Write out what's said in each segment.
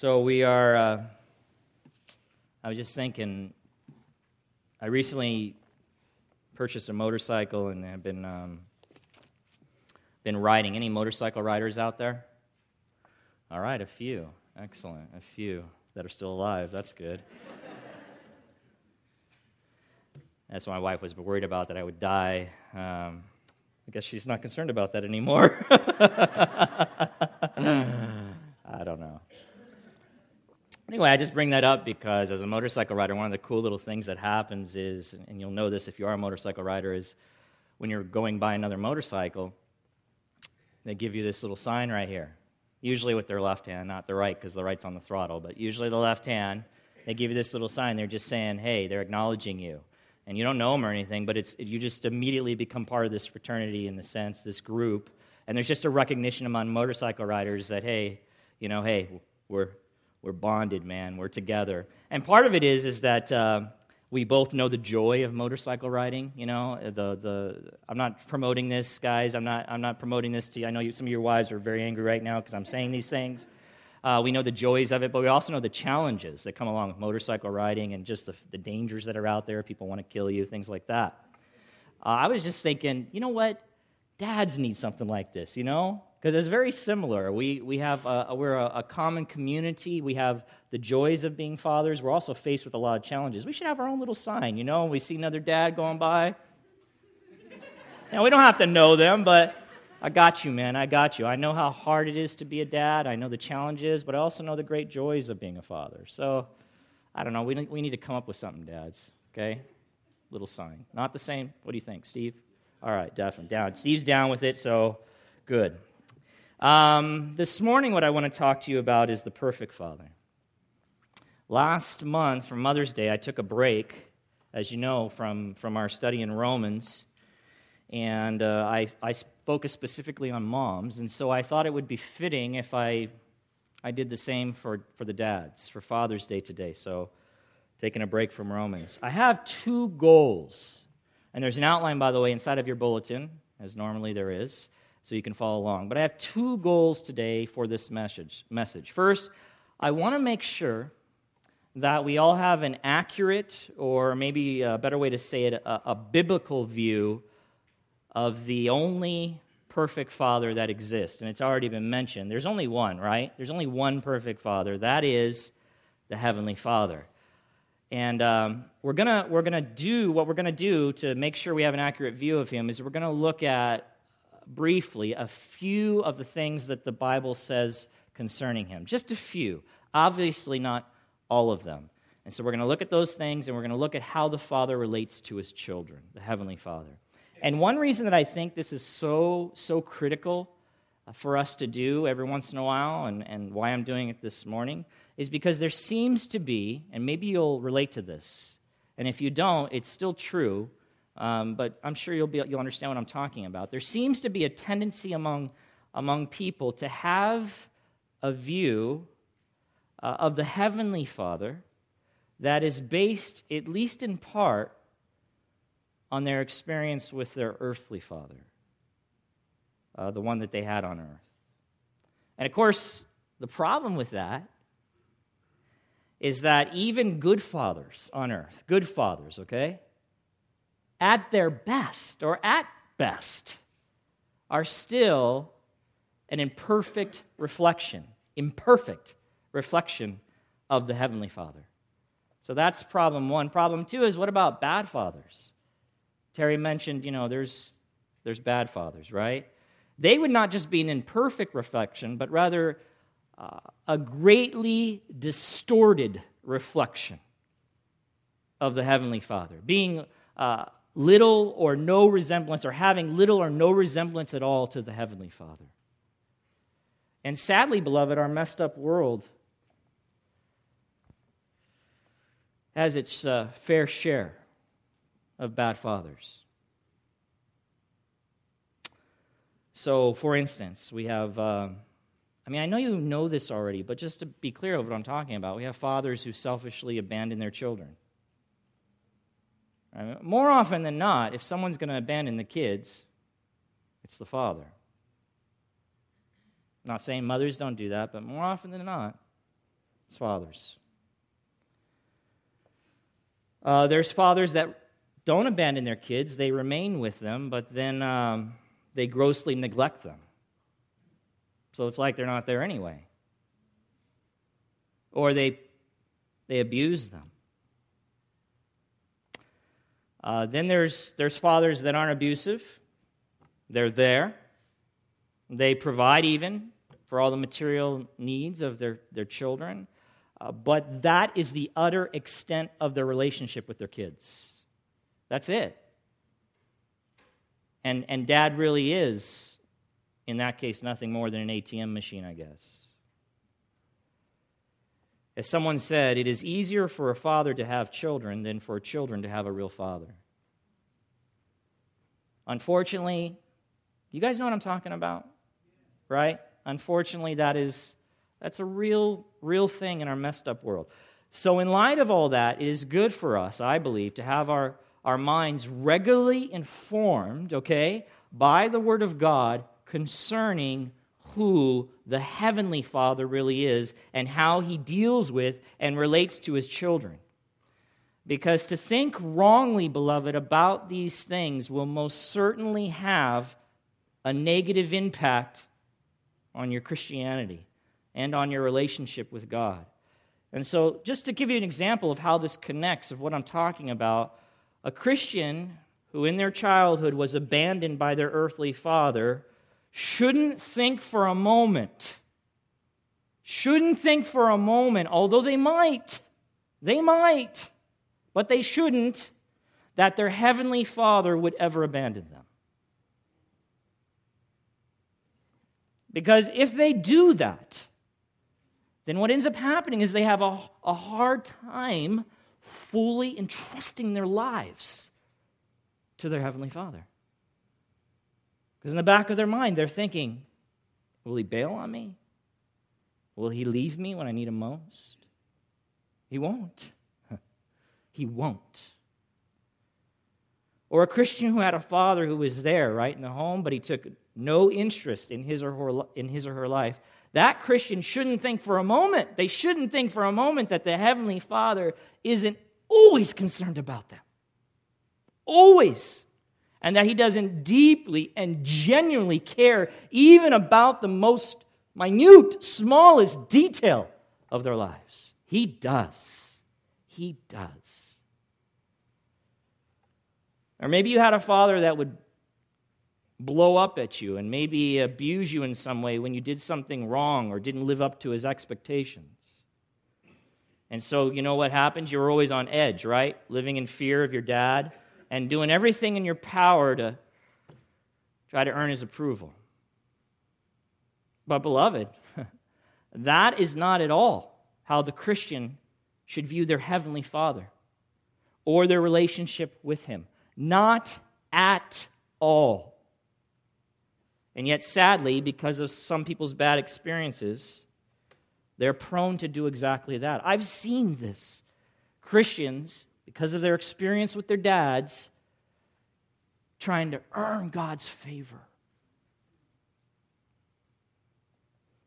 So we are, I was just thinking, I recently purchased a motorcycle and I've been riding. Any motorcycle riders out there? All right, a few. Excellent. A few that are still alive. That's good. That's what my wife was worried about, that I would die. I guess she's not concerned about that anymore. I don't know. Anyway, I just bring that up because as a motorcycle rider, one of the cool little things that happens is, and you'll know this if you are a motorcycle rider, is when you're going by another motorcycle, they give you this little sign right here, usually with their left hand, not the right because the right's on the throttle, but usually the left hand, they give you this little sign. They're just saying, hey, they're acknowledging you. And you don't know them or anything, but you just immediately become part of this fraternity in the sense, this group. And there's just a recognition among motorcycle riders that, hey, you know, hey, we're bonded, man. We're together. And part of it is that we both know the joy of motorcycle riding. You know, I'm not promoting this, guys. I'm not promoting this to you. I know some of your wives are very angry right now because I'm saying these things. We know the joys of it, but we also know the challenges that come along with motorcycle riding and just the dangers that are out there. People want to kill you, things like that. I was just thinking, you know what? Dads need something like this, you know? Because it's very similar. We're a common community. We have the joys of being fathers. We're also faced with a lot of challenges. We should have our own little sign, you know? We see another dad going by. Now, we don't have to know them, but I got you, man. I got you. I know how hard it is to be a dad. I know the challenges, but I also know the great joys of being a father. So, I don't know. We need to come up with something, dads, okay? Little sign. Not the same? What do you think, Steve? All right, definitely. Down. Steve's down with it, so good. This morning, what I want to talk to you about is the perfect father. Last month, for Mother's Day, I took a break, as you know, from our study in Romans, and I focused specifically on moms, and so I thought it would be fitting if I did the same for the dads, for Father's Day today, so taking a break from Romans. I have two goals, and there's an outline, by the way, inside of your bulletin, as normally there is, so you can follow along. But I have two goals today for this message. First, I want to make sure that we all have an accurate, or maybe a better way to say it, a biblical view of the only perfect father that exists. And it's already been mentioned. There's only one, right? There's only one perfect father. That is the Heavenly Father. And we're gonna do what we're gonna do to make sure we have an accurate view of him. Is we're gonna look at briefly a few of the things that the Bible says concerning him. Just a few. Obviously not all of them. And so we're going to look at those things, and we're going to look at how the Father relates to his children, the Heavenly Father. And one reason that I think this is so critical for us to do every once in a while, and why I'm doing it this morning, is because there seems to be, and maybe you'll relate to this, and if you don't, it's still true, but I'm sure you'll understand what I'm talking about. There seems to be a tendency among people to have a view of the Heavenly Father that is based, at least in part, on their experience with their earthly father, the one that they had on earth. And of course, the problem with that is that even good fathers on earth, good fathers, okay, at their best, or at best, are still an imperfect reflection of the Heavenly Father. So that's problem one. Problem two is, what about bad fathers? Terry mentioned, you know, there's bad fathers, right? They would not just be an imperfect reflection, but rather a greatly distorted reflection of the Heavenly Father, being little or no resemblance, or having little or no resemblance at all to the Heavenly Father. And sadly, beloved, our messed up world has its fair share of bad fathers. So, for instance, we have, I know you know this already, but just to be clear of what I'm talking about, we have fathers who selfishly abandon their children. More often than not, if someone's going to abandon the kids, it's the father. I'm not saying mothers don't do that, but more often than not, It's fathers. There's fathers that don't abandon their kids. They remain with them, but then they grossly neglect them. So it's like they're not there anyway. Or they abuse them. Then there's fathers that aren't abusive. They're there. They provide even for all the material needs of their children. But that is the utter extent of their relationship with their kids. That's it. And dad really is, in that case, nothing more than an ATM machine, I guess. As someone said, it is easier for a father to have children than for children to have a real father. Unfortunately, you guys know what I'm talking about, right? Unfortunately, that's a real thing in our messed up world. So in light of all that, it is good for us, I believe, to have our minds regularly informed, okay, by the Word of God concerning who the Heavenly Father really is and how He deals with and relates to His children. Because to think wrongly, beloved, about these things will most certainly have a negative impact on your Christianity and on your relationship with God. And so, just to give you an example of how this connects, of what I'm talking about, a Christian who in their childhood was abandoned by their earthly father shouldn't think for a moment, although they might, but they shouldn't, that their Heavenly Father would ever abandon them. Because if they do that, then what ends up happening is they have a hard time fully entrusting their lives to their Heavenly Father. Because in the back of their mind, they're thinking, will He bail on me? Will He leave me when I need Him most? He won't. He won't. Or a Christian who had a father who was there, right, in the home, but he took no interest in his or her life, that Christian shouldn't think for a moment. They shouldn't think for a moment that the Heavenly Father isn't always concerned about them. Always. And that He doesn't deeply and genuinely care even about the most minute, smallest detail of their lives. He does. He does. Or maybe you had a father that would blow up at you and maybe abuse you in some way when you did something wrong or didn't live up to his expectations. And so, you know what happens? You're always on edge, right? Living in fear of your dad, and doing everything in your power to try to earn His approval. But beloved, that is not at all how the Christian should view their Heavenly Father or their relationship with Him. Not at all. And yet, sadly, because of some people's bad experiences, they're prone to do exactly that. I've seen this. Christians, because of their experience with their dads, trying to earn God's favor.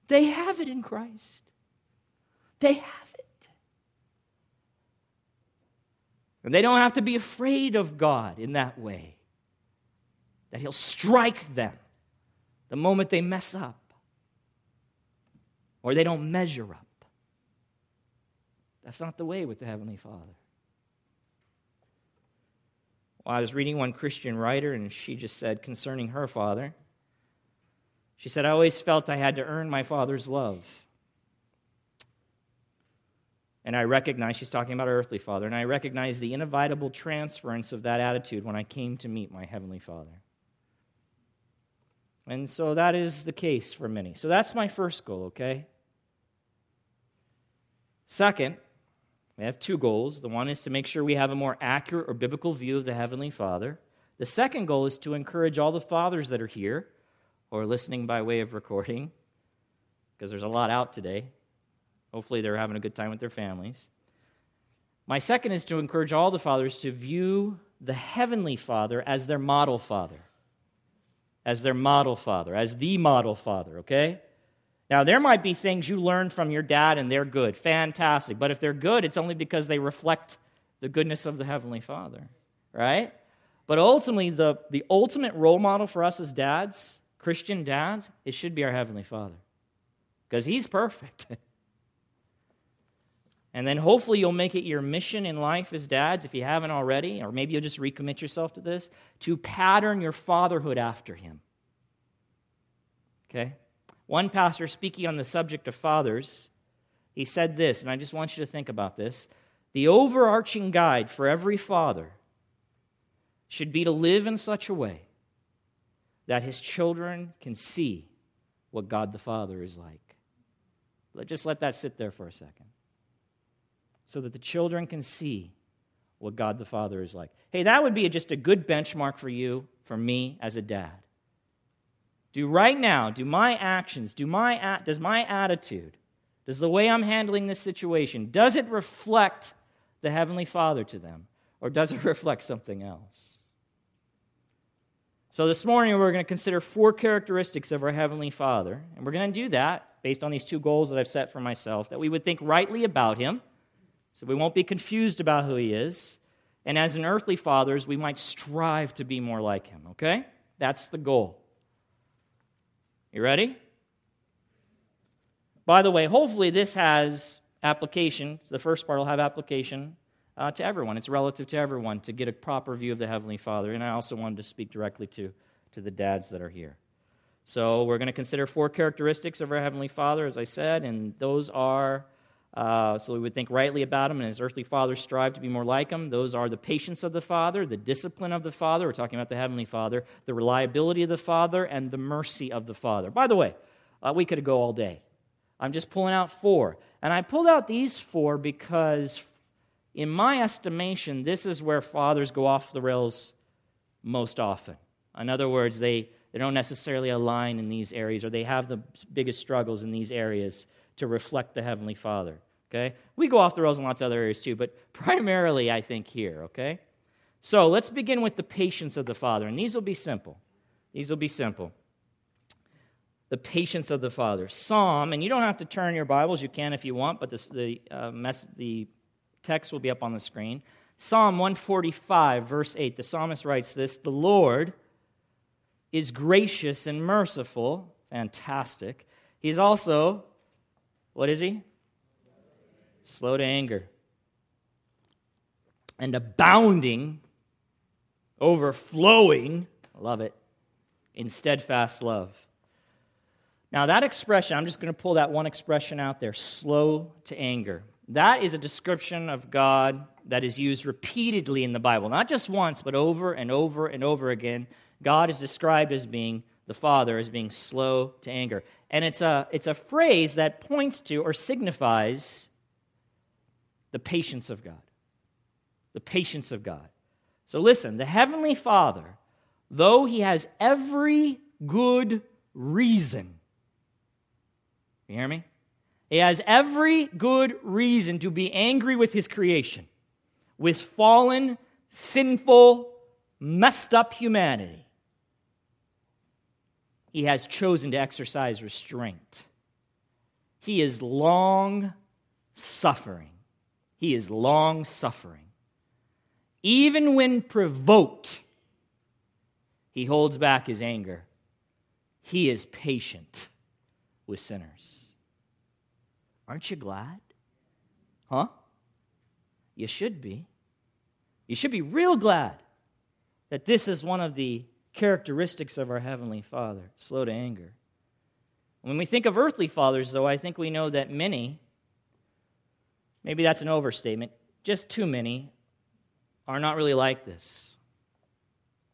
They have it in Christ. They have it. And they don't have to be afraid of God in that way, that He'll strike them the moment they mess up or they don't measure up. That's not the way with the Heavenly Father. Well, I was reading one Christian writer, and she just said concerning her father, she said, I always felt I had to earn my father's love. And I recognized, she's talking about her earthly father, and I recognized the inevitable transference of that attitude when I came to meet my Heavenly Father. And so that is the case for many. So that's my first goal, okay? Second, we have two goals. The one is to make sure we have a more accurate or biblical view of the Heavenly Father. The second goal is to encourage all the fathers that are here or listening by way of recording, because there's a lot out today. Hopefully they're having a good time with their families. My second is to encourage all the fathers to view the Heavenly Father as their model father, as the model father, okay? Now, there might be things you learn from your dad and they're good, fantastic. But if they're good, it's only because they reflect the goodness of the Heavenly Father, right? But ultimately, the ultimate role model for us as dads, Christian dads, it should be our Heavenly Father because He's perfect. And then hopefully you'll make it your mission in life as dads, if you haven't already, or maybe you'll just recommit yourself to this, to pattern your fatherhood after Him. Okay? One pastor speaking on the subject of fathers, he said this, and I just want you to think about this. The overarching guide for every father should be to live in such a way that his children can see what God the Father is like. Just let that sit there for a second. So that the children can see what God the Father is like. Hey, that would be just a good benchmark for you, for me as a dad. Do right now, do my actions, does my attitude, does the way I'm handling this situation, does it reflect the Heavenly Father to them? Or does it reflect something else? So this morning we're going to consider 4 characteristics of our Heavenly Father. And we're going to do that based on these 2 goals that I've set for myself, that we would think rightly about Him, so we won't be confused about who He is. And as an earthly fathers, we might strive to be more like Him, okay? That's the goal. You ready? By the way, hopefully this has application. The first part will have application to everyone. It's relative to everyone to get a proper view of the Heavenly Father. And I also wanted to speak directly to the dads that are here. So we're going to consider 4 characteristics of our Heavenly Father, as I said, and those are... So we would think rightly about Him, and as earthly fathers strive to be more like Him. Those are the patience of the Father, the discipline of the Father, we're talking about the Heavenly Father, the reliability of the Father, and the mercy of the Father. By the way, we could go all day. I'm just pulling out 4. And I pulled out these 4 because, in my estimation, this is where fathers go off the rails most often. In other words, they don't necessarily align in these areas, or they have the biggest struggles in these areas to reflect the Heavenly Father, okay? We go off the rails in lots of other areas too, but primarily, I think, here, okay? So let's begin with the patience of the Father, and these will be simple. The patience of the Father. Psalm, and you don't have to turn your Bibles, you can if you want, but the text will be up on the screen. Psalm 145, verse 8, the psalmist writes this, "The Lord is gracious and merciful." Fantastic. He's also... what is He? Slow to anger. And abounding, overflowing, I love it, in steadfast love. Now that expression, I'm just going to pull that one expression out there, slow to anger. That is a description of God that is used repeatedly in the Bible. Not just once, but over and over and over again. God is described as being the Father as being slow to anger. And it's a phrase that points to or signifies the patience of God. The patience of God. So listen, the Heavenly Father, though He has every good reason, you hear me? He has every good reason to be angry with His creation, with fallen, sinful, messed up humanity. He has chosen to exercise restraint. He is long-suffering. Even when provoked, He holds back His anger. He is patient with sinners. Aren't you glad? Huh? You should be. You should be real glad that this is one of the characteristics of our Heavenly Father, slow to anger. When we think of earthly fathers, though, I think we know that many, maybe that's an overstatement, just too many, are not really like this.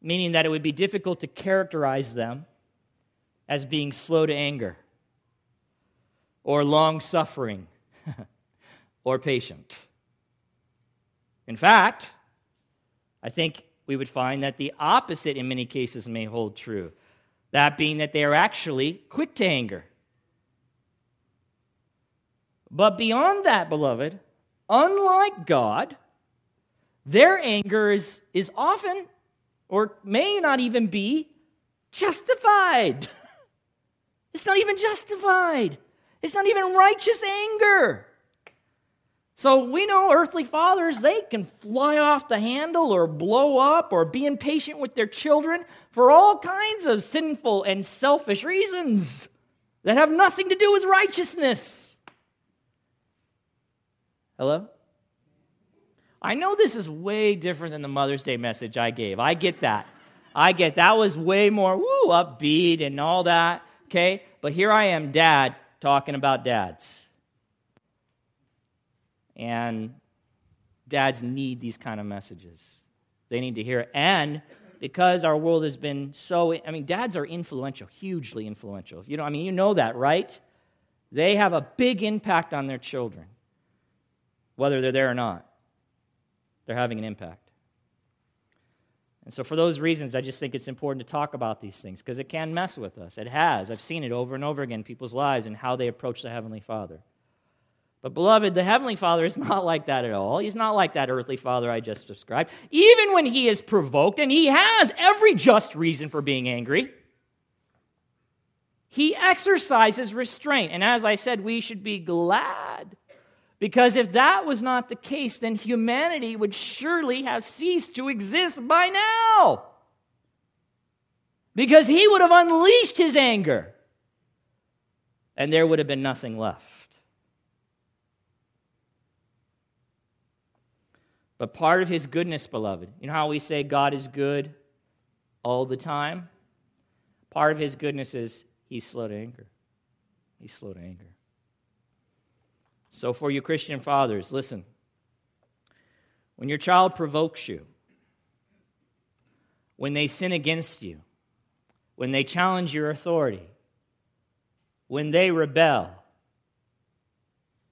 Meaning that it would be difficult to characterize them as being slow to anger, or long-suffering, or patient. In fact, I think we would find that the opposite in many cases may hold true. That being that they are actually quick to anger. But beyond that, beloved, unlike God, their anger is often, or may not even be, justified. It's not even justified. It's not even righteous anger. So we know earthly fathers, they can fly off the handle or blow up or be impatient with their children for all kinds of sinful and selfish reasons that have nothing to do with righteousness. Hello? I know this is way different than the Mother's Day message I gave. I get that. That was way more upbeat and all that, okay? But here I am, Dad, talking about dads. And dads need these kind of messages. They need to hear it. And because our world has been so, dads are influential, hugely influential. You know that, right? They have a big impact on their children, whether they're there or not. They're having an impact. And so for those reasons, I just think it's important to talk about these things because it can mess with us. It has. I've seen it over and over again in people's lives and how they approach the Heavenly Father. But beloved, the Heavenly Father is not like that at all. He's not like that earthly father I just described. Even when he is provoked, and he has every just reason for being angry, he exercises restraint. And as I said, we should be glad. Because if that was not the case, then humanity would surely have ceased to exist by now. Because he would have unleashed his anger. And there would have been nothing left. But part of his goodness, beloved, you know how we say God is good all the time? Part of his goodness is he's slow to anger. He's slow to anger. So for you Christian fathers, listen. When your child provokes you, when they sin against you, when they challenge your authority, when they rebel,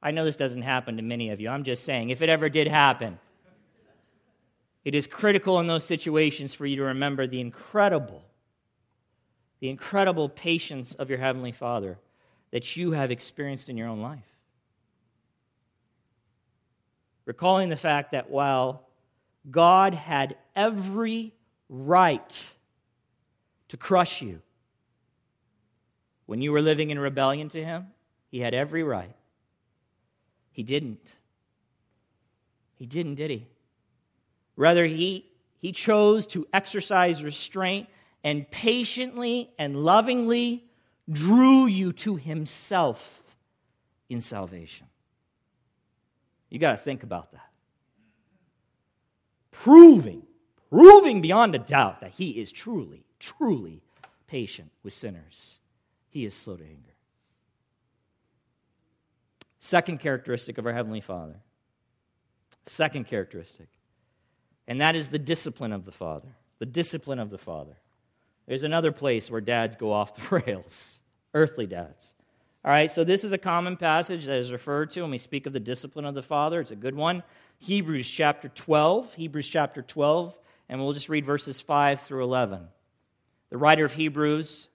I know this doesn't happen to many of you. I'm just saying, if it ever did happen, it is critical in those situations for you to remember the incredible patience of your Heavenly Father that you have experienced in your own life. Recalling the fact that while God had every right to crush you, when you were living in rebellion to him, he had every right. He didn't. He didn't, did he? Rather, he chose to exercise restraint and patiently and lovingly drew you to himself in salvation. You got to think about that. Proving beyond a doubt that he is truly, truly patient with sinners. He is slow to anger. Second characteristic of our Heavenly Father. And that is the discipline of the Father. There's another place where dads go off the rails. Earthly dads. All right, so this is a common passage that is referred to when we speak of the discipline of the Father. It's a good one. Hebrews chapter 12, and we'll just read verses 5 through 11. The writer of Hebrews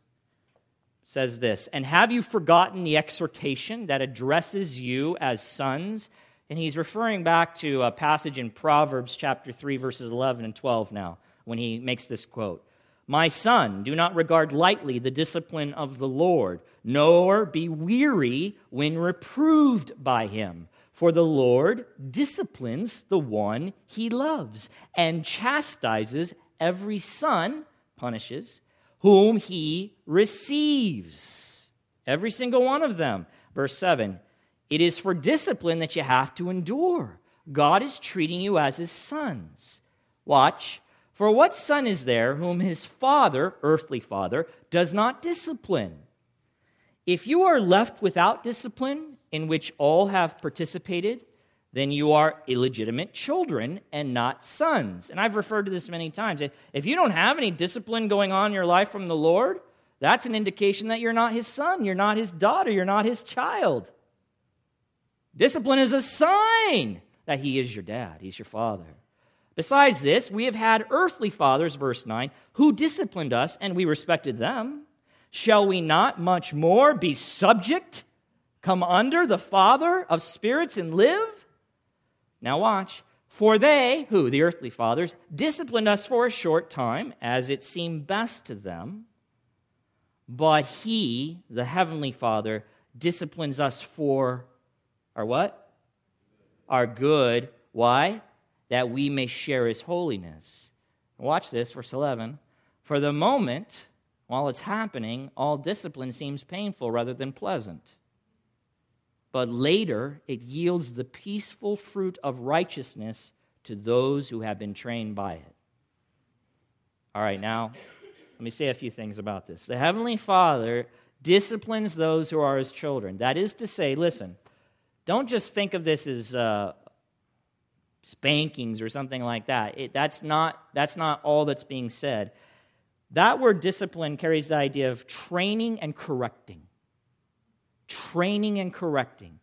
says this, "And have you forgotten the exhortation that addresses you as sons?" And he's referring back to a passage in Proverbs chapter 3, verses 11 and 12 now, when he makes this quote. "My son, do not regard lightly the discipline of the Lord, nor be weary when reproved by him. For the Lord disciplines the one he loves, and chastises every son," punishes, "whom he receives." Every single one of them. Verse 7, "It is for discipline that you have to endure. God is treating you as his sons." Watch. "For what son is there whom his father," earthly father, "does not discipline? If you are left without discipline, in which all have participated, then you are illegitimate children and not sons." And I've referred to this many times. If you don't have any discipline going on in your life from the Lord, that's an indication that you're not his son, you're not his daughter, you're not his child. Discipline is a sign that he is your dad, he's your father. "Besides this, we have had earthly fathers," verse 9, "who disciplined us, and we respected them. Shall we not much more be subject, come under the Father of spirits and live?" Now watch. "For they," who? The earthly fathers, "disciplined us for a short time, as it seemed best to them. But he," the heavenly Father, disciplines us for our what? Our good. Why? That we may share his holiness. Watch this, verse 11. For the moment, while it's happening, all discipline seems painful rather than pleasant. But later, it yields the peaceful fruit of righteousness to those who have been trained by it. All right, now, let me say a few things about this. The Heavenly Father disciplines those who are his children. That is to say, listen, don't just think of this as spankings or something like that. That's not all that's being said. That word discipline carries the idea of training and correcting. Training and correcting.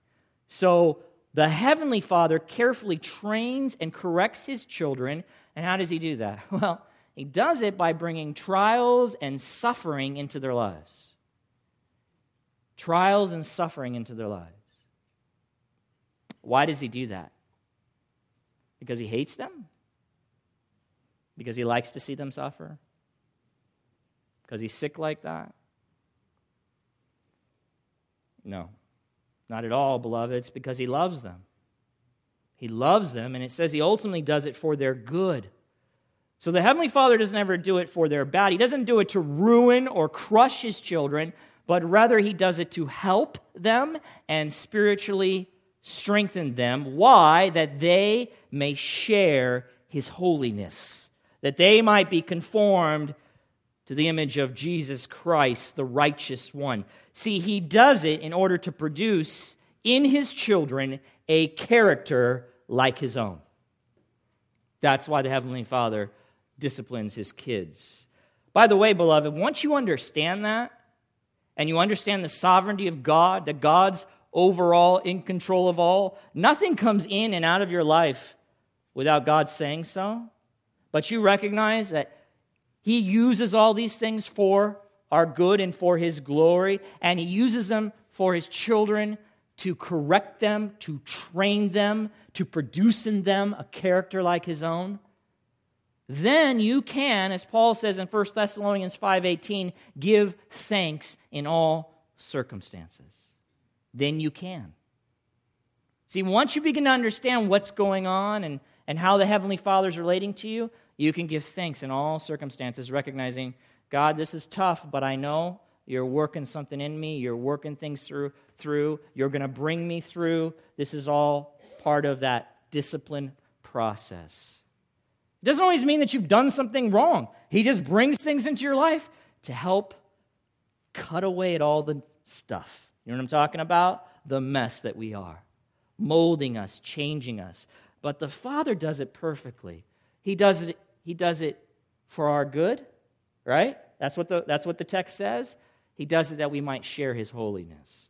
So the Heavenly Father carefully trains and corrects his children. And how does he do that? Well, he does it by bringing trials and suffering into their lives. Trials and suffering into their lives. Why does he do that? Because he hates them? Because he likes to see them suffer? Because he's sick like that? No, not at all, beloved. It's because he loves them. He loves them, and it says he ultimately does it for their good. So the Heavenly Father doesn't ever do it for their bad. He doesn't do it to ruin or crush his children, but rather he does it to help them and spiritually strengthen them. Why? That they may share his holiness, that they might be conformed to the image of Jesus Christ, the righteous one. See, he does it in order to produce in his children a character like his own. That's why the Heavenly Father disciplines his kids. By the way, beloved, once you understand that, and you understand the sovereignty of God, that God's overall in control of all, nothing comes in and out of your life without God saying so. But you recognize that he uses all these things for our good and for his glory, and he uses them for his children to correct them, to train them, to produce in them a character like his own. Then you can, as Paul says in 1 Thessalonians 5:18, give thanks in all circumstances. Then you can. See, once you begin to understand what's going on and how the Heavenly Father's relating to you, you can give thanks in all circumstances, recognizing, God, this is tough, but I know you're working something in me. You're working things through. You're going to bring me through. This is all part of that discipline process. It doesn't always mean that you've done something wrong. He just brings things into your life to help cut away at all the stuff. You know what I'm talking about? The mess that we are. Molding us, changing us. But the Father does it perfectly. He does it for our good, right? That's what the text says. He does it that we might share his holiness.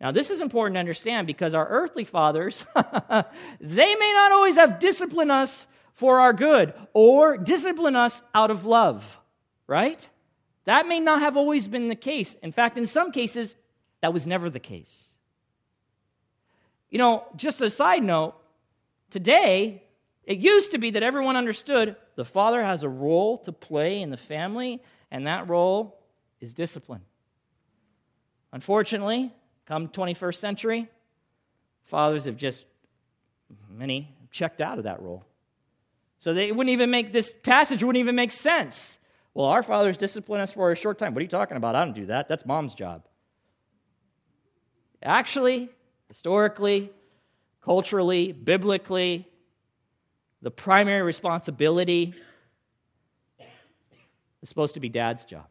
Now, this is important to understand because our earthly fathers, they may not always have disciplined us for our good or discipline us out of love, right? That may not have always been the case. In fact, in some cases, that was never the case. You know, just a side note, today, it used to be that everyone understood the father has a role to play in the family, and that role is discipline. Unfortunately, come 21st century, fathers have just, many, checked out of that role. So they wouldn't even make, this passage wouldn't even make sense. Well, our fathers discipline us for a short time. What are you talking about? I don't do that. That's mom's job. Actually, historically, culturally, biblically, the primary responsibility is supposed to be dad's job.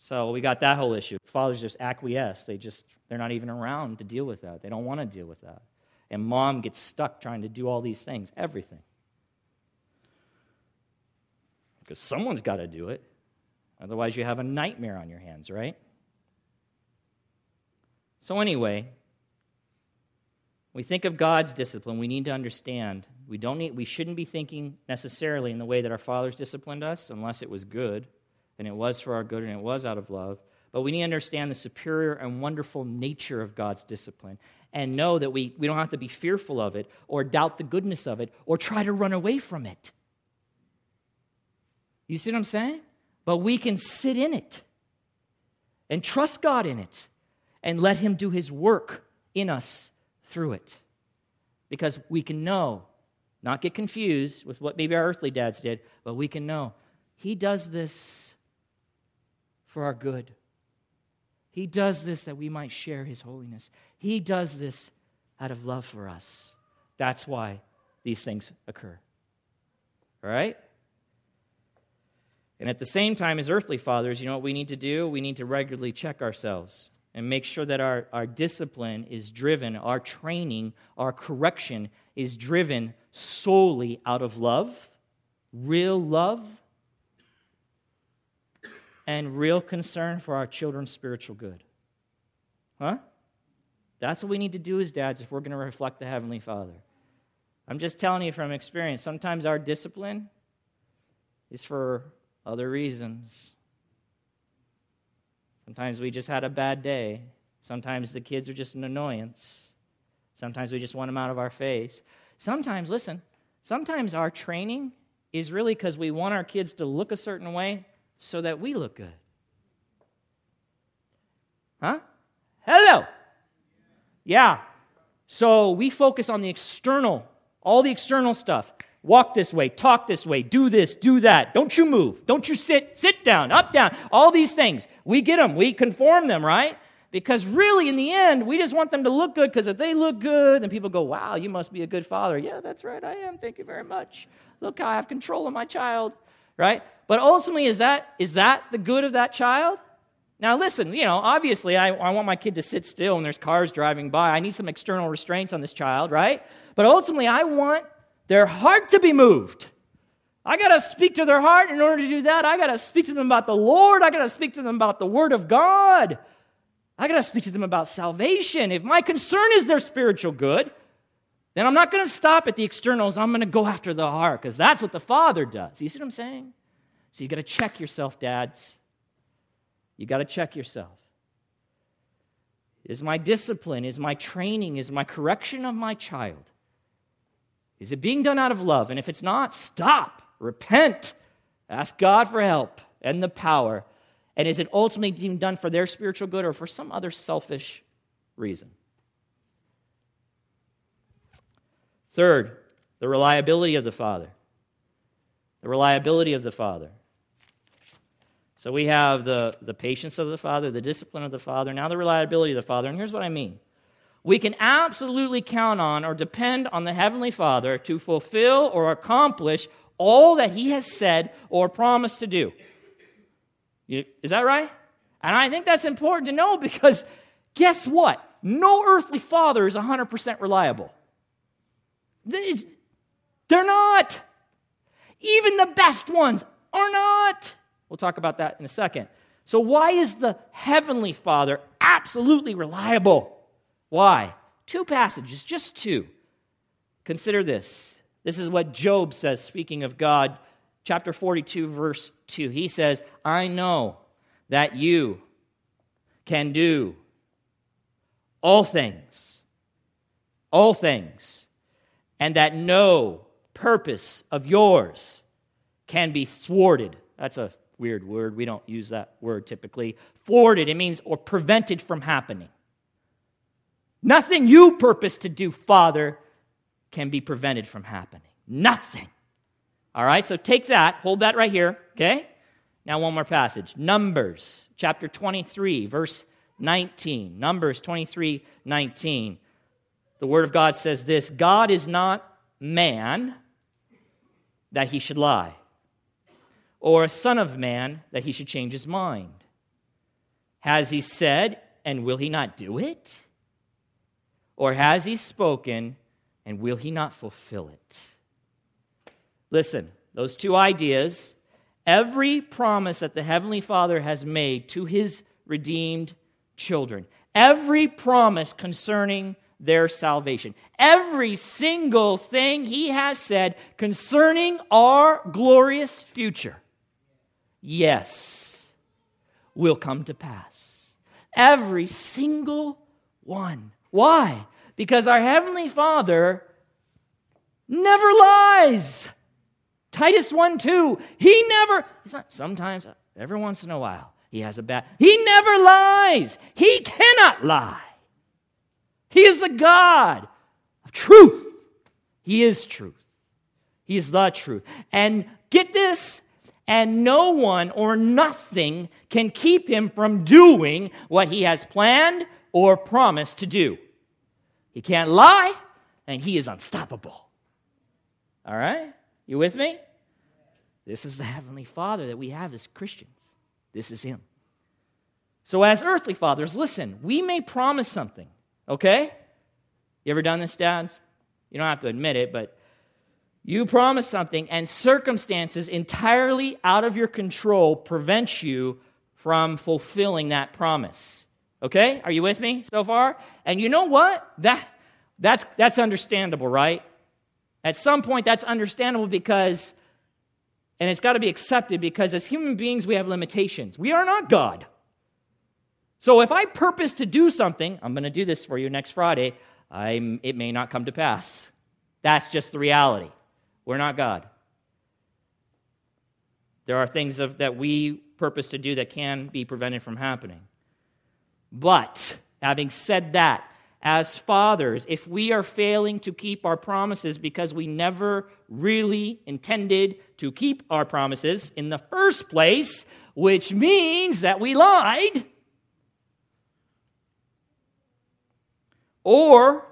So we got that whole issue. Fathers just acquiesce. They're not even around to deal with that. They don't want to deal with that. And mom gets stuck trying to do all these things, everything. Because someone's got to do it. Otherwise, you have a nightmare on your hands, right? So anyway, we think of God's discipline. We need to understand. We shouldn't be thinking necessarily in the way that our fathers disciplined us, unless it was good, and it was for our good, and it was out of love. But we need to understand the superior and wonderful nature of God's discipline, and know that we don't have to be fearful of it, or doubt the goodness of it, or try to run away from it. You see what I'm saying? But we can sit in it. and trust God in it and let Him do His work in us through it. Because we can know, not get confused with what maybe our earthly dads did, but we can know He does this for our good. He does this that we might share His holiness. He does this out of love for us. That's why these things occur. All right? And at the same time as earthly fathers, you know what we need to do? We need to regularly check ourselves and make sure that our discipline is driven, our training, our correction is driven solely out of love, real love, and real concern for our children's spiritual good. Huh? That's what we need to do as dads if we're going to reflect the Heavenly Father. I'm just telling you from experience, sometimes our discipline is for other reasons. Sometimes we just had a bad day. Sometimes the kids are just an annoyance. Sometimes we just want them out of our face. Sometimes, listen, sometimes our training is really because we want our kids to look a certain way so that we look good. Huh? Hello! Yeah. So we focus on the external, all the external stuff. Walk this way, talk this way, do this, do that. Don't you move. Don't you sit down, up, down. All these things. We get them. We conform them, right? Because really, in the end, we just want them to look good, because if they look good, then people go, wow, you must be a good father. Yeah, that's right, I am. Thank you very much. Look how I have control of my child, right? But ultimately, is that the good of that child? Now, listen, you know, obviously, I want my kid to sit still when there's cars driving by. I need some external restraints on this child, right? But ultimately, I want their heart to be moved. I got to speak to their heart. In order to do that, I got to speak to them about the Lord. I got to speak to them about the Word of God. I got to speak to them about salvation. If my concern is their spiritual good, then I'm not going to stop at the externals. I'm going to go after the heart, because that's what the Father does. You see what I'm saying? So you got to check yourself, dads. You got to check yourself. Is my discipline, is my training, is my correction of my child, is it being done out of love? And if it's not, stop, repent, ask God for help and the power. And is it ultimately being done for their spiritual good or for some other selfish reason? Third, the reliability of the Father. The reliability of the Father. So we have the patience of the Father, the discipline of the Father, now the reliability of the Father. And here's what I mean. We can absolutely count on or depend on the Heavenly Father to fulfill or accomplish all that He has said or promised to do. Is that right? And I think that's important to know, because guess what? No earthly father is 100% reliable. They're not. Even the best ones are not. We'll talk about that in a second. So why is the Heavenly Father absolutely reliable? Why? Two passages, just two. Consider this. This is what Job says, speaking of God, chapter 42, verse 2. He says, I know that you can do all things, and that no purpose of yours can be thwarted. That's a weird word. We don't use that word typically. Thwarted, it means or prevented from happening. Nothing you purpose to do, Father, can be prevented from happening. Nothing. All right, so take that. Hold that right here, okay? Now one more passage. Numbers chapter 23, verse 19. Numbers 23, 19. The Word of God says this, God is not man that He should lie, or a son of man that He should change His mind. Has He said, and will He not do it? Or has He spoken, and will He not fulfill it? Listen, those two ideas, every promise that the Heavenly Father has made to His redeemed children, every promise concerning their salvation, every single thing He has said concerning our glorious future, yes, will come to pass. Every single one. Why? Because our Heavenly Father never lies. Titus 1:2, He never, it's not sometimes, every once in a while. He has a bad... He never lies. He cannot lie. He is the God of truth. He is truth. He is the truth. And get this, and no one or nothing can keep him from doing what he has planned or promised to do. He can't lie, and he is unstoppable. All right? You with me? This is the Heavenly Father that we have as Christians. This is him. So as earthly fathers, listen, we may promise something, okay? You ever done this, dads? You don't have to admit it, but you promise something and circumstances entirely out of your control prevent you from fulfilling that promise. Okay? Are you with me so far? And you know what? That's understandable, right? At some point, that's understandable because... And it's got to be accepted because as human beings, we have limitations. We are not God. So if I purpose to do something, I'm going to do this for you next Friday, it may not come to pass. That's just the reality. We're not God. There are things that we purpose to do that can be prevented from happening. But having said that, as fathers, if we are failing to keep our promises because we never really intended to keep our promises in the first place, which means that we lied, or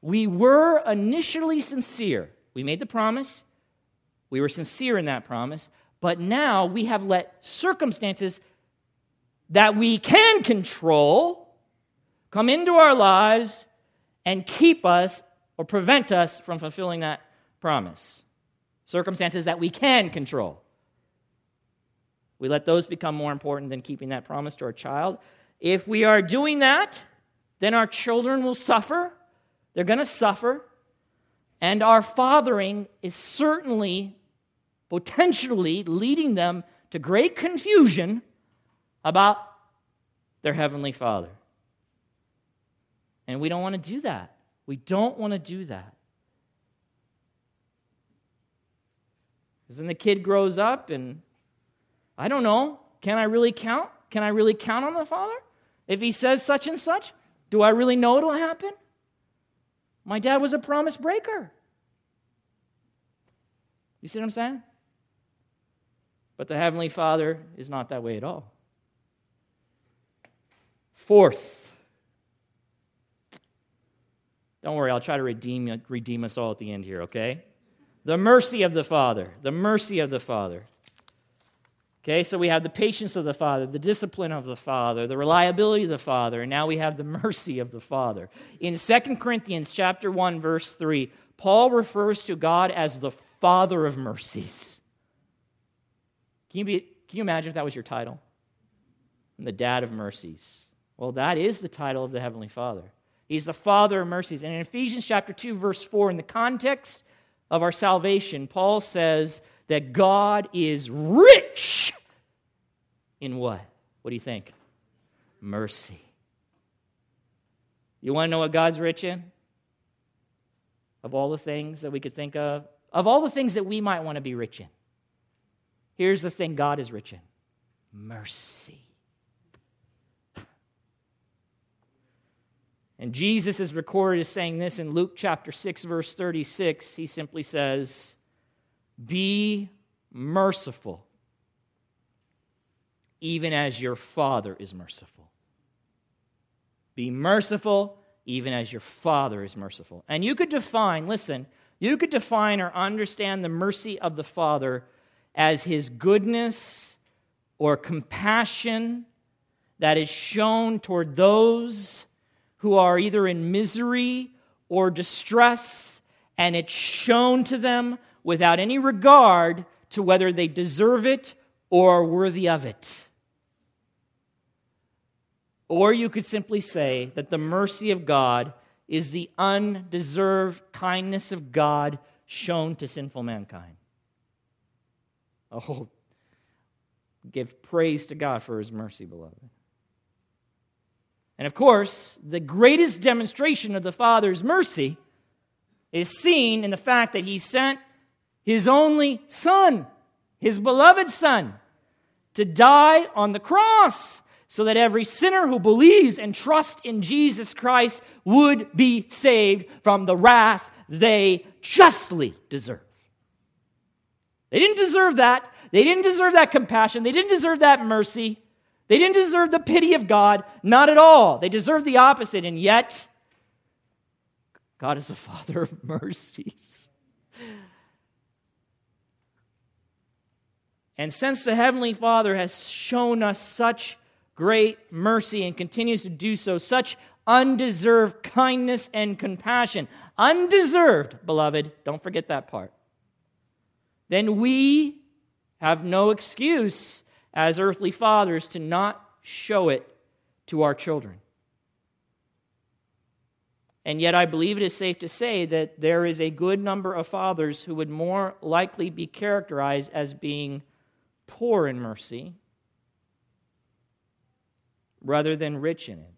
we were initially sincere. We made the promise, we were sincere in that promise, but now we have let circumstances that we can control come into our lives and keep us or prevent us from fulfilling that promise. Circumstances that we can control. We let those become more important than keeping that promise to our child. If we are doing that, then our children will suffer. They're going to suffer. And our fathering is certainly, potentially leading them to great confusion about their Heavenly Father. And we don't want to do that. We don't want to do that. Because then the kid grows up and, I don't know, can I really count? Can I really count on the Father? If he says such and such, do I really know it'll happen? My dad was a promise breaker. You see what I'm saying? But the Heavenly Father is not that way at all. Fourth, don't worry, I'll try to redeem us all at the end here, okay? The mercy of the Father. The mercy of the Father. Okay, so we have the patience of the Father, the discipline of the Father, the reliability of the Father, and now we have the mercy of the Father. In 2 Corinthians chapter 1, verse 3, Paul refers to God as the Father of mercies. Can you imagine if that was your title? The Dad of mercies. Well, that is the title of the Heavenly Father. He's the Father of mercies. And in Ephesians chapter 2, verse 4, in the context of our salvation, Paul says that God is rich in what? What do you think? Mercy. You want to know what God's rich in? Of all the things that we could think of all the things that we might want to be rich in, here's the thing God is rich in. Mercy. And Jesus is recorded as saying this in Luke chapter 6, verse 36. He simply says, "Be merciful, even as your Father is merciful." Be merciful, even as your Father is merciful. And you could define, listen, you could define or understand the mercy of the Father as his goodness or compassion that is shown toward those who are either in misery or distress, and it's shown to them without any regard to whether they deserve it or are worthy of it. Or you could simply say that the mercy of God is the undeserved kindness of God shown to sinful mankind. Oh, give praise to God for his mercy, beloved. And of course, the greatest demonstration of the Father's mercy is seen in the fact that he sent his only Son, his beloved Son, to die on the cross so that every sinner who believes and trusts in Jesus Christ would be saved from the wrath they justly deserve. They didn't deserve that. They didn't deserve that compassion. They didn't deserve that mercy. They didn't deserve the pity of God. Not at all. They deserved the opposite. And yet, God is the Father of mercies. And since the Heavenly Father has shown us such great mercy and continues to do so, such undeserved kindness and compassion, undeserved, beloved, don't forget that part, then we have no excuse as earthly fathers to not show it to our children. And yet I believe it is safe to say that there is a good number of fathers who would more likely be characterized as being poor in mercy rather than rich in it.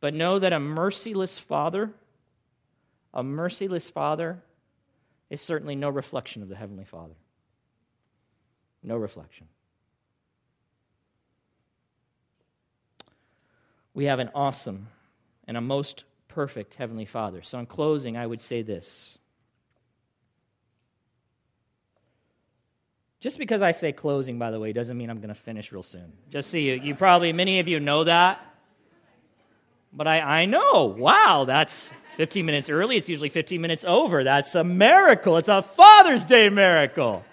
But know that a merciless father is certainly no reflection of the Heavenly Father. No reflection. We have an awesome and a most perfect Heavenly Father. So in closing, I would say this. Just because I say closing, by the way, doesn't mean I'm going to finish real soon. Just so you probably, many of you know that. But I know, wow, that's 15 minutes early. It's usually 15 minutes over. That's a miracle. It's a Father's Day miracle.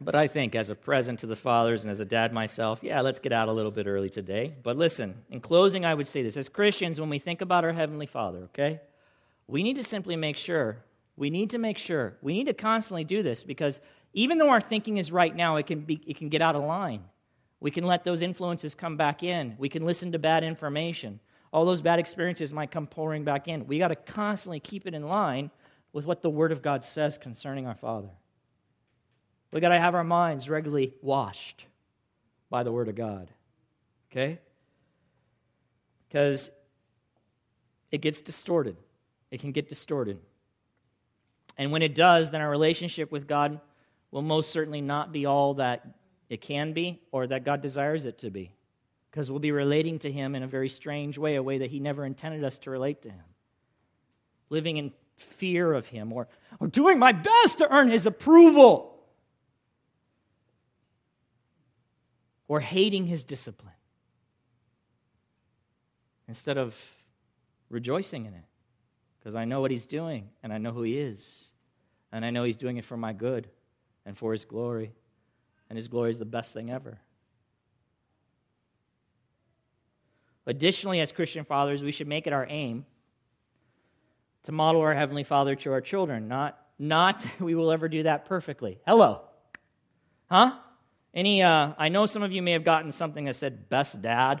But I think as a present to the fathers and as a dad myself, yeah, let's get out a little bit early today. But listen, in closing, I would say this. As Christians, when we think about our Heavenly Father, okay, we need to simply make sure. We need to constantly do this because even though our thinking is right now, it can get out of line. We can let those influences come back in. We can listen to bad information. All those bad experiences might come pouring back in. We got to constantly keep it in line with what the Word of God says concerning our Father. We got to have our minds regularly washed by the Word of God, okay? Because it gets distorted. It can get distorted. And when it does, then our relationship with God will most certainly not be all that it can be or that God desires it to be, because we'll be relating to Him in a very strange way, a way that He never intended us to relate to Him, living in fear of Him or doing my best to earn His approval, or hating His discipline instead of rejoicing in it, because I know what He's doing, and I know who He is, and I know He's doing it for my good and for His glory, and His glory is the best thing ever. Additionally, as Christian fathers, we should make it our aim to model our Heavenly Father to our children, not we will ever do that perfectly. Hello. Huh? I know some of you may have gotten something that said best dad,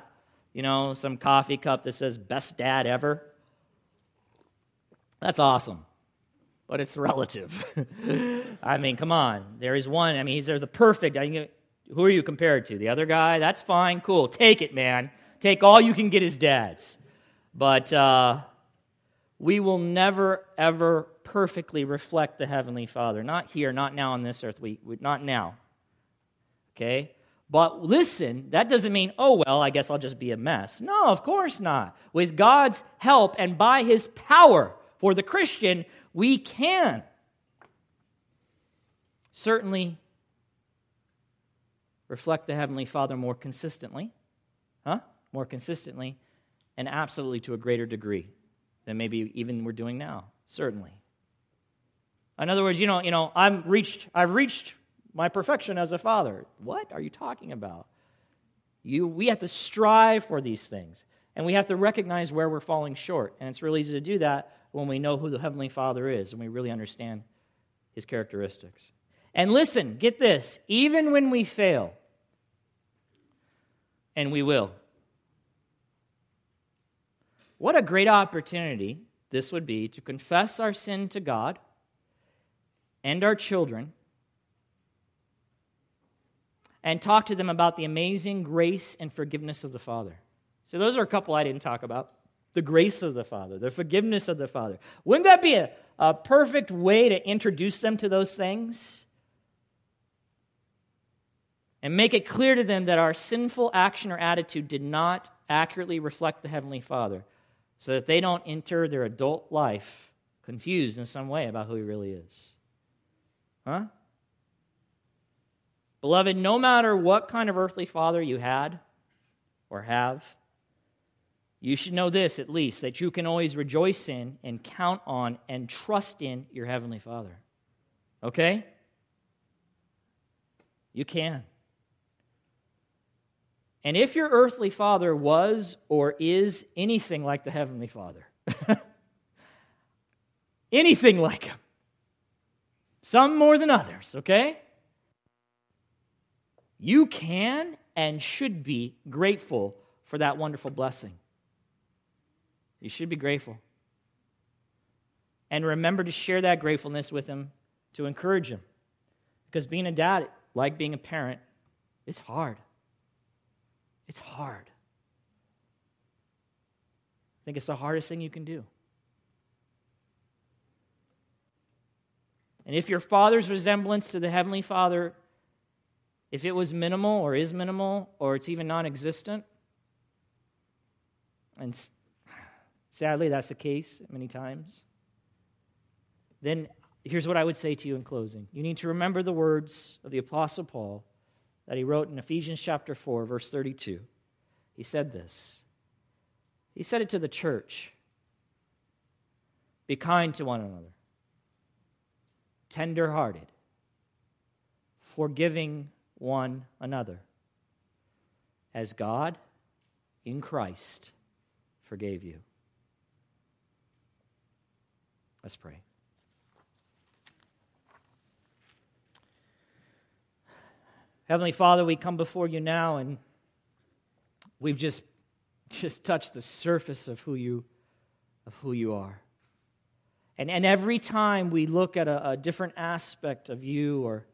some coffee cup that says best dad ever. That's awesome, but it's relative. I mean, come on. There is one. I mean, he's the perfect. Who are you compared to? The other guy? That's fine. Cool. Take it, man. Take all you can get as dads. But we will never, ever perfectly reflect the Heavenly Father. Not here, not now on this earth. Not now. Okay? But listen, that doesn't mean, oh, well, I guess I'll just be a mess. No, of course not. With God's help and by His power for the Christian, we can certainly reflect the Heavenly Father more consistently, and absolutely to a greater degree than maybe even we're doing now, certainly. In other words, I've reached my perfection as a father. What are you talking about? We have to strive for these things, and we have to recognize where we're falling short, and it's really easy to do that when we know who the Heavenly Father is and we really understand His characteristics. And listen, get this, even when we fail, and we will, what a great opportunity this would be to confess our sin to God and our children and talk to them about the amazing grace and forgiveness of the Father. So those are a couple I didn't talk about. The grace of the Father, the forgiveness of the Father. Wouldn't that be a a perfect way to introduce them to those things and make it clear to them that our sinful action or attitude did not accurately reflect the Heavenly Father, so that they don't enter their adult life confused in some way about who He really is. Huh? Beloved, no matter what kind of earthly father you had or have, you should know this at least, that you can always rejoice in and count on and trust in your Heavenly Father. Okay? You can. And if your earthly father was or is anything like the Heavenly Father, anything like Him, some more than others, okay? You can and should be grateful for that wonderful blessing. You should be grateful. And remember to share that gratefulness with Him, to encourage Him. Because being a dad, like being a parent, it's hard. It's hard. I think it's the hardest thing you can do. And if your father's resemblance to the Heavenly Father, if it was minimal or is minimal or it's even non-existent, and sadly that's the case many times, then here's what I would say to you in closing. You need to remember the words of the Apostle Paul that he wrote in Ephesians chapter 4, verse 32. He said this. He said it to the church. Be kind to one another, tender-hearted, forgiving one another, as God in Christ forgave you. Let's pray. Heavenly Father, we come before you now, and we've just touched the surface of who you are. And every time we look at a different aspect of you or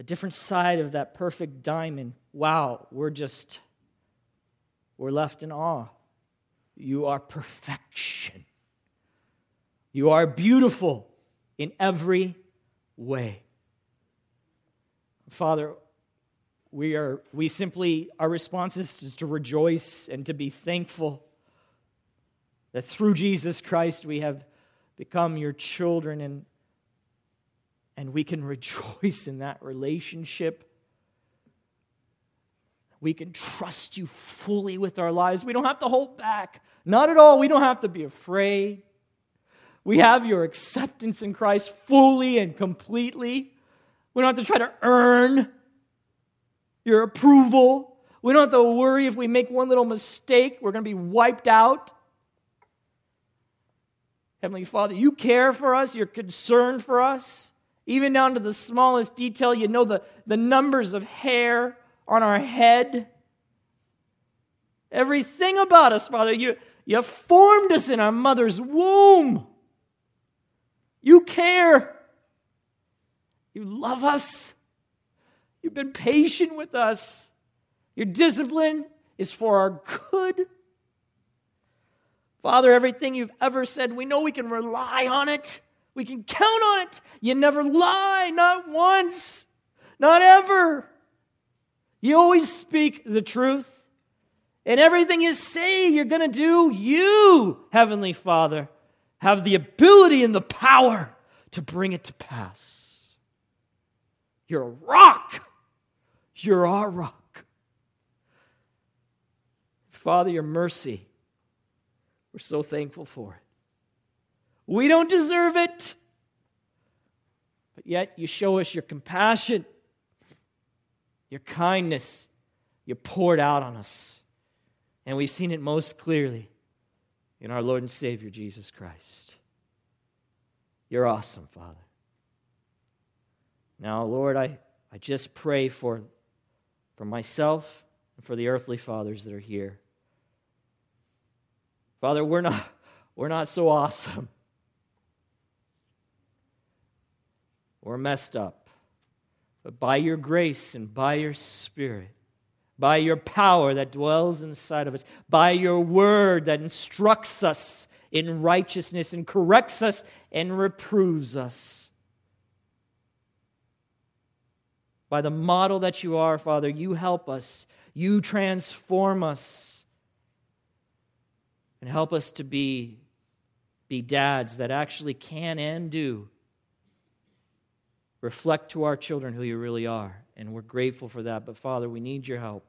a different side of that perfect diamond, wow, we're left in awe. You are perfection. You are beautiful in every way. Father, our response is to rejoice and to be thankful that through Jesus Christ we have become your children, and we can rejoice in that relationship. We can trust you fully with our lives. We don't have to hold back. Not at all. We don't have to be afraid. We have your acceptance in Christ fully and completely. We don't have to try to earn your approval. We don't have to worry if we make one little mistake, we're going to be wiped out. Heavenly Father, you care for us. You're concerned for us. Even down to the smallest detail, you know the numbers of hair on our head. Everything about us, Father, you formed us in our mother's womb. You care. You love us. You've been patient with us. Your discipline is for our good. Father, everything you've ever said, we know we can rely on it. We can count on it. You never lie, not once, not ever. You always speak the truth. And everything you say you're going to do, you, Heavenly Father, have the ability and the power to bring it to pass. You're a rock. You're our rock. Father, your mercy, we're so thankful for it. We don't deserve it, but yet you show us your compassion, your kindness, you poured out on us. And we've seen it most clearly in our Lord and Savior, Jesus Christ. You're awesome, Father. Now, Lord, I just pray for myself and for the earthly fathers that are here. Father, we're not so awesome. We're messed up. But by your grace and by your Spirit, by your power that dwells inside of us, by your word that instructs us in righteousness and corrects us and reproves us. By the model that you are, Father, you help us. You transform us. And help us to be dads that actually can and do reflect to our children who you really are. And we're grateful for that. But Father, we need your help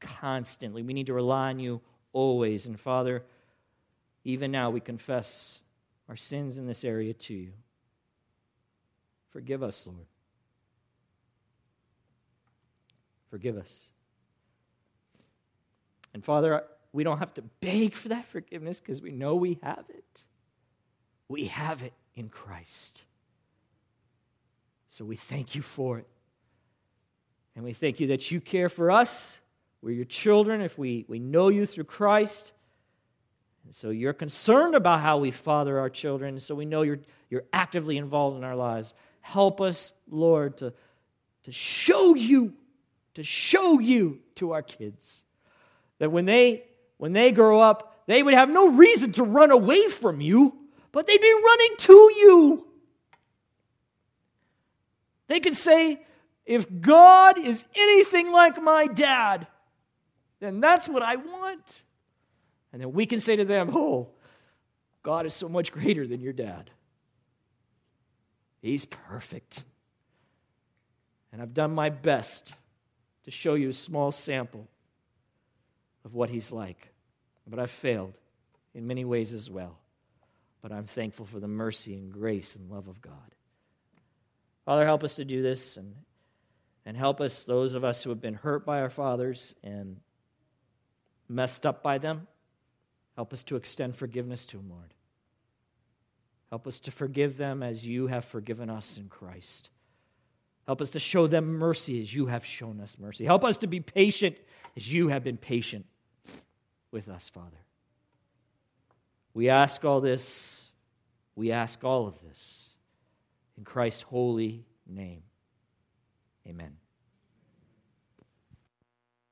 constantly. We need to rely on you always. And Father, even now we confess our sins in this area to you. Forgive us, Lord. Forgive us. And Father, we don't have to beg for that forgiveness because we know we have it. We have it in Christ. So we thank you for it. And we thank you that you care for us. We're your children if we know you through Christ. And so you're concerned about how we father our children. So we know you're actively involved in our lives. Help us, Lord, to show you to our kids. That when they grow up, they would have no reason to run away from you, but they'd be running to you. They could say, if God is anything like my dad, then that's what I want. And then we can say to them, oh, God is so much greater than your dad. He's perfect. And I've done my best to show you a small sample of what he's like. But I've failed in many ways as well. But I'm thankful for the mercy and grace and love of God. Father, help us to do this and help us, those of us who have been hurt by our fathers and messed up by them, help us to extend forgiveness to them, Lord. Help us to forgive them as you have forgiven us in Christ. Help us to show them mercy as you have shown us mercy. Help us to be patient as you have been patient with us, Father. We ask all this. We ask all of this. In Christ's holy name, amen.